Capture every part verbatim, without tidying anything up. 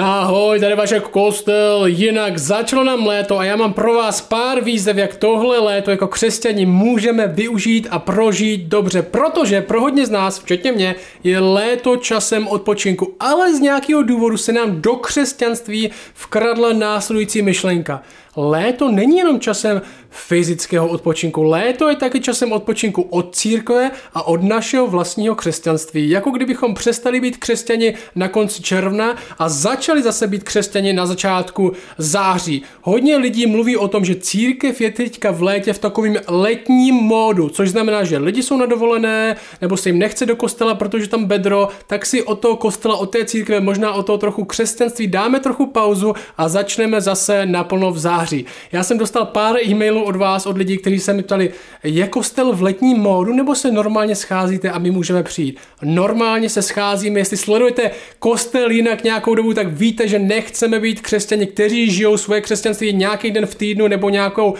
Ahoj, tady Vašek Kostel, jinak začalo nám léto a já mám pro vás pár výzev, jak tohle léto jako křesťani můžeme využít a prožít dobře, protože pro hodně z nás, včetně mě, je léto časem odpočinku, ale z nějakého důvodu se nám do křesťanství vkradla následující myšlenka. Léto není jenom časem fyzického odpočinku, léto je taky časem odpočinku od církve a od našeho vlastního křesťanství. Jako kdybychom přestali být křesťani na konci června a začali zase být křesťani na začátku září. Hodně lidí mluví o tom, že církev je teďka v létě v takovém letním módu, což znamená, že lidi jsou na dovolené, nebo se jim nechce do kostela, protože tam bedro, tak si od toho kostela, od té církve, možná od toho trochu křesťanství dáme trochu pauzu a začneme zase naplno v září. Já jsem dostal pár e-mailů od vás, od lidí, kteří se mi ptali, je kostel v letním módu, nebo se normálně scházíte a my můžeme přijít? Normálně se scházíme, jestli sledujete kostel jinak nějakou dobu, tak víte, že nechceme být křesťani, kteří žijou svoje křesťanství nějaký den v týdnu nebo nějakou, uh,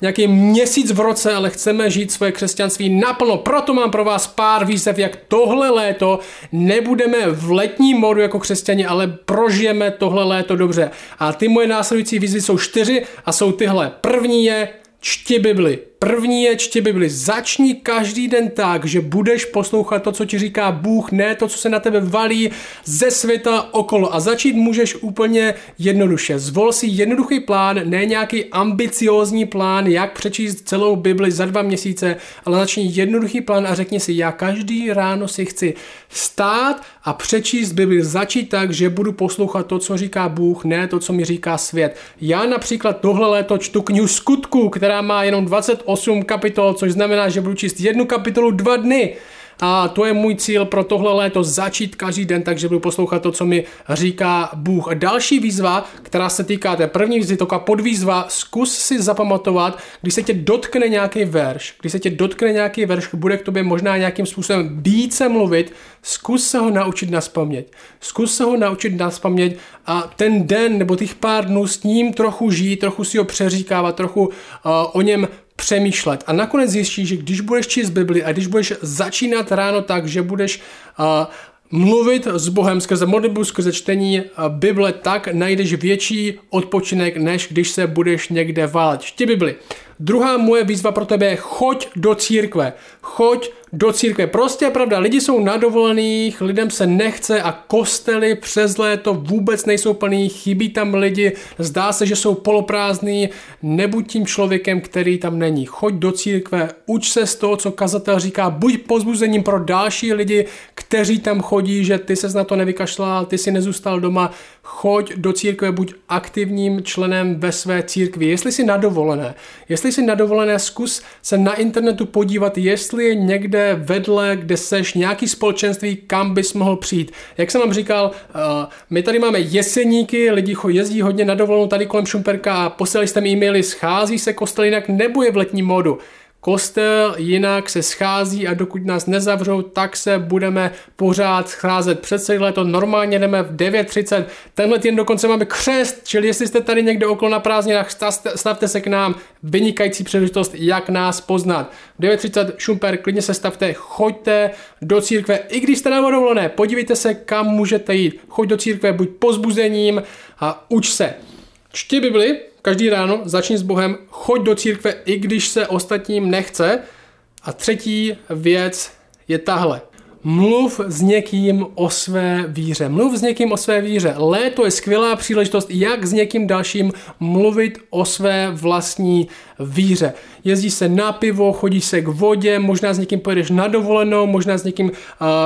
nějaký měsíc v roce, ale chceme žít svoje křesťanství naplno. Proto mám pro vás pár výzev, jak tohle léto nebudeme v letním módu jako křesťani, ale prožijeme tohle léto dobře. A ty moje následující výzvy jsou a jsou tyhle. První je čti Bibli. První je čti Bibli. Začni každý den tak, že budeš poslouchat to, co ti říká Bůh, ne to, co se na tebe valí ze světa okolo. A začít můžeš úplně jednoduše. Zvol si jednoduchý plán, ne nějaký ambiciózní plán, jak přečíst celou Bibli za dva měsíce, ale začni jednoduchý plán a řekni si, já každý ráno si chci vstát a přečíst Bibli. Začít tak, že budu poslouchat to, co říká Bůh, ne to, co mi říká svět. Já například tohle léto čtu knihu Skutků, která má jenom dvacet osm kapitol, což znamená, že budu číst jednu kapitolu dva dny. A to je můj cíl pro tohle léto, začít každý den, takže budu poslouchat to, co mi říká Bůh. Další výzva, která se týká té první výzvy, taková podvýzva, zkus si zapamatovat, když se tě dotkne nějaký verš, když se tě dotkne nějaký verš, bude k tobě možná nějakým způsobem více mluvit, zkus se ho naučit nazpaměť. Zkus se ho naučit nazpaměť a ten den nebo těch pár dnů s ním trochu žít, trochu si ho přeříkávat, trochu uh, o něm přemýšlet. A nakonec zjistíš, že když budeš číst Bibli a když budeš začínat ráno tak, že budeš uh, mluvit s Bohem skrze modlitbu, skrze čtení uh, Bible, tak najdeš větší odpočinek, než když se budeš někde válet. Čti Bibli. Druhá moje výzva pro tebe je choď do církve. Choď do církve. Prostě je pravda, lidi jsou na dovolených, lidem se nechce a kostely přes léto vůbec nejsou plný, chybí tam lidi, zdá se, že jsou poloprázdný, nebuď tím člověkem, který tam není. Choď do církve, uč se z toho, co kazatel říká, buď povzbuzením pro další lidi, kteří tam chodí, že ty ses na to nevykašlal, ty si nezůstal doma. Choď do církve, buď aktivním členem ve své církvi. Jestli jsi na dovolené, jestli jsi na dovolené, zkus se na internetu podívat, jestli je někde vedle, kde seš, nějaký společenství, kam bys mohl přijít. Jak jsem vám říkal, my tady máme Jeseníky, lidi jezdí hodně na dovolenou tady kolem Šumperka a poslali jste mi e-maily, schází se kostel jinak nebo je v letním módu. Kostel jinak se schází a dokud nás nezavřou, tak se budeme pořád scházet. Před celé léto normálně jdeme v devět třicet. Tenhle týden dokonce máme křest, čili jestli jste tady někde okolo na prázdninách, stavte se k nám. Vynikající příležitost, jak nás poznat. V devět třicet Šumper, klidně se stavte, choďte do církve, i když jste na dovolené, podívejte se, kam můžete jít. Choď do církve, buď pozbuzením a uč se. Čti Bibli. Každý ráno začni s Bohem, choď do církve, i když se ostatním nechce. A třetí věc je tahle. Mluv s někým o své víře. Mluv s někým o své víře. Léto je skvělá příležitost, jak s někým dalším mluvit o své vlastní víře. Jezdíš se na pivo, chodíš se k vodě, možná s někým pojedeš na dovolenou, možná s někým uh,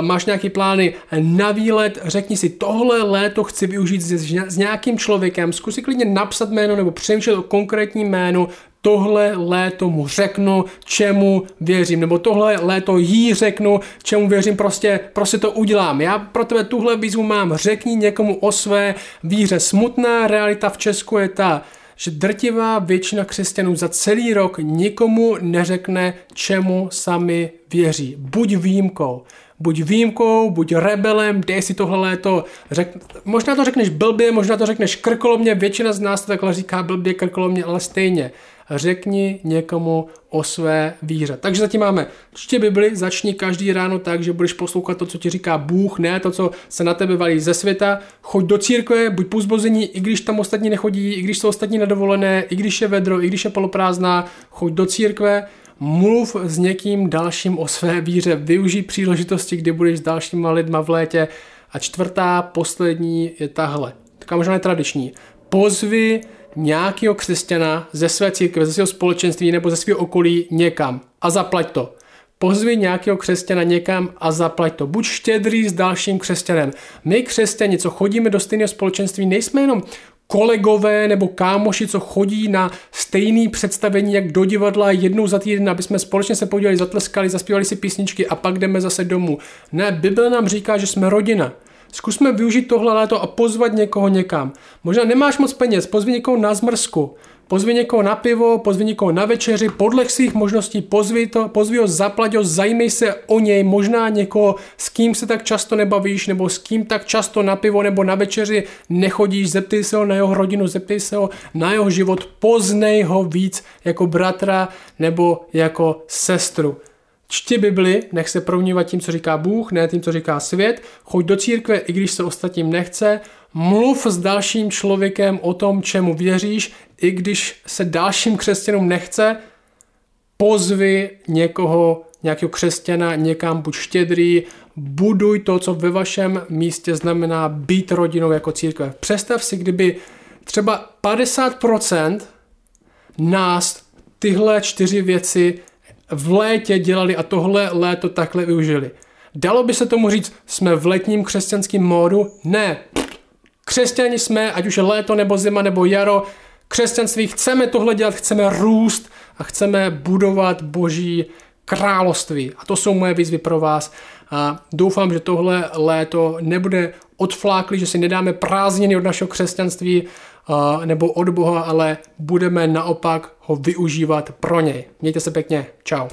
máš nějaké plány na výlet. Řekni si, tohle léto chci využít s nějakým člověkem. Zkus si klidně napsat jméno nebo přemýšlet o konkrétním jménu. Tohle léto mu řeknu, čemu věřím, nebo tohle léto jí řeknu, čemu věřím, prostě, prostě to udělám. Já pro tebe tuhle výzvu mám, řekni někomu o své víře. Smutná realita v Česku je ta, že drtivá většina křesťanů za celý rok nikomu neřekne, čemu sami věří. Buď výjimkou. Buď výjimkou, buď rebelem, dej si tohle léto. Řek... Možná to řekneš blbě, možná to řekneš krkolomně, většina z nás to takhle říká blbě, krkolomně, ale stejně. řekni někomu o své víře. Takže zatím máme čti Bibli, začni každý ráno tak, že budeš poslouchat to, co ti říká Bůh, ne to, co se na tebe valí ze světa. Choď do církve, buď povzbuzení, i když tam ostatní nechodí, i když jsou ostatní nedovolené, i když je vedro, i když je poloprázdná, choď do církve. Mluv s někým dalším o své víře, využij příležitosti, kdy budeš s dalšíma lidma v létě. A čtvrtá, poslední je tahle, taková možná netradiční. Pozvi nějakého křesťana ze své církve, ze svého společenství nebo ze svého okolí někam a zaplať to. Pozvi nějakého křesťana někam a zaplať to. Buď štědrý s dalším křesťanem. My křesťani, co chodíme do stejného společenství, nejsme jenom kolegové nebo kámoši, co chodí na stejné představení jak do divadla jednou za týden, aby jsme společně se podívali, zatleskali, zaspívali si písničky a pak jdeme zase domů. Ne, Bible nám říká, že jsme rodina. Zkusme využít tohle léto a pozvat někoho někam. Možná nemáš moc peněz, pozvi někoho na zmrzku, pozvi někoho na pivo, pozvi někoho na večeři, podle svých možností pozvi to, pozvi ho, zaplať ho, zajímej se o něj, možná někoho, s kým se tak často nebavíš, nebo s kým tak často na pivo nebo na večeři nechodíš, zeptej se ho na jeho rodinu, zeptej se ho na jeho život, poznej ho víc jako bratra nebo jako sestru. Čti Bibli, nech se proměňovat tím, co říká Bůh, ne tím, co říká svět. Choď do církve, i když se ostatním nechce. Mluv s dalším člověkem o tom, čemu věříš, i když se dalším křesťanům nechce. Pozvi někoho, nějakého křesťana někam, buď štědrý. Buduj to, co ve vašem místě znamená být rodinou jako církve. Představ si, kdyby třeba padesát procent nás tyhle čtyři věci v létě dělali a tohle léto takhle využili. Dalo by se tomu říct, jsme v letním křesťanském módu? Ne. Křesťani jsme, ať už je léto, nebo zima, nebo jaro. Křesťanství chceme tohle dělat, chceme růst a chceme budovat Boží království. A to jsou moje výzvy pro vás. A doufám, že tohle léto nebude odfláklý, že si nedáme prázdniny od našeho křesťanství uh, nebo od Boha, ale budeme naopak ho využívat pro něj. Mějte se pěkně, čau.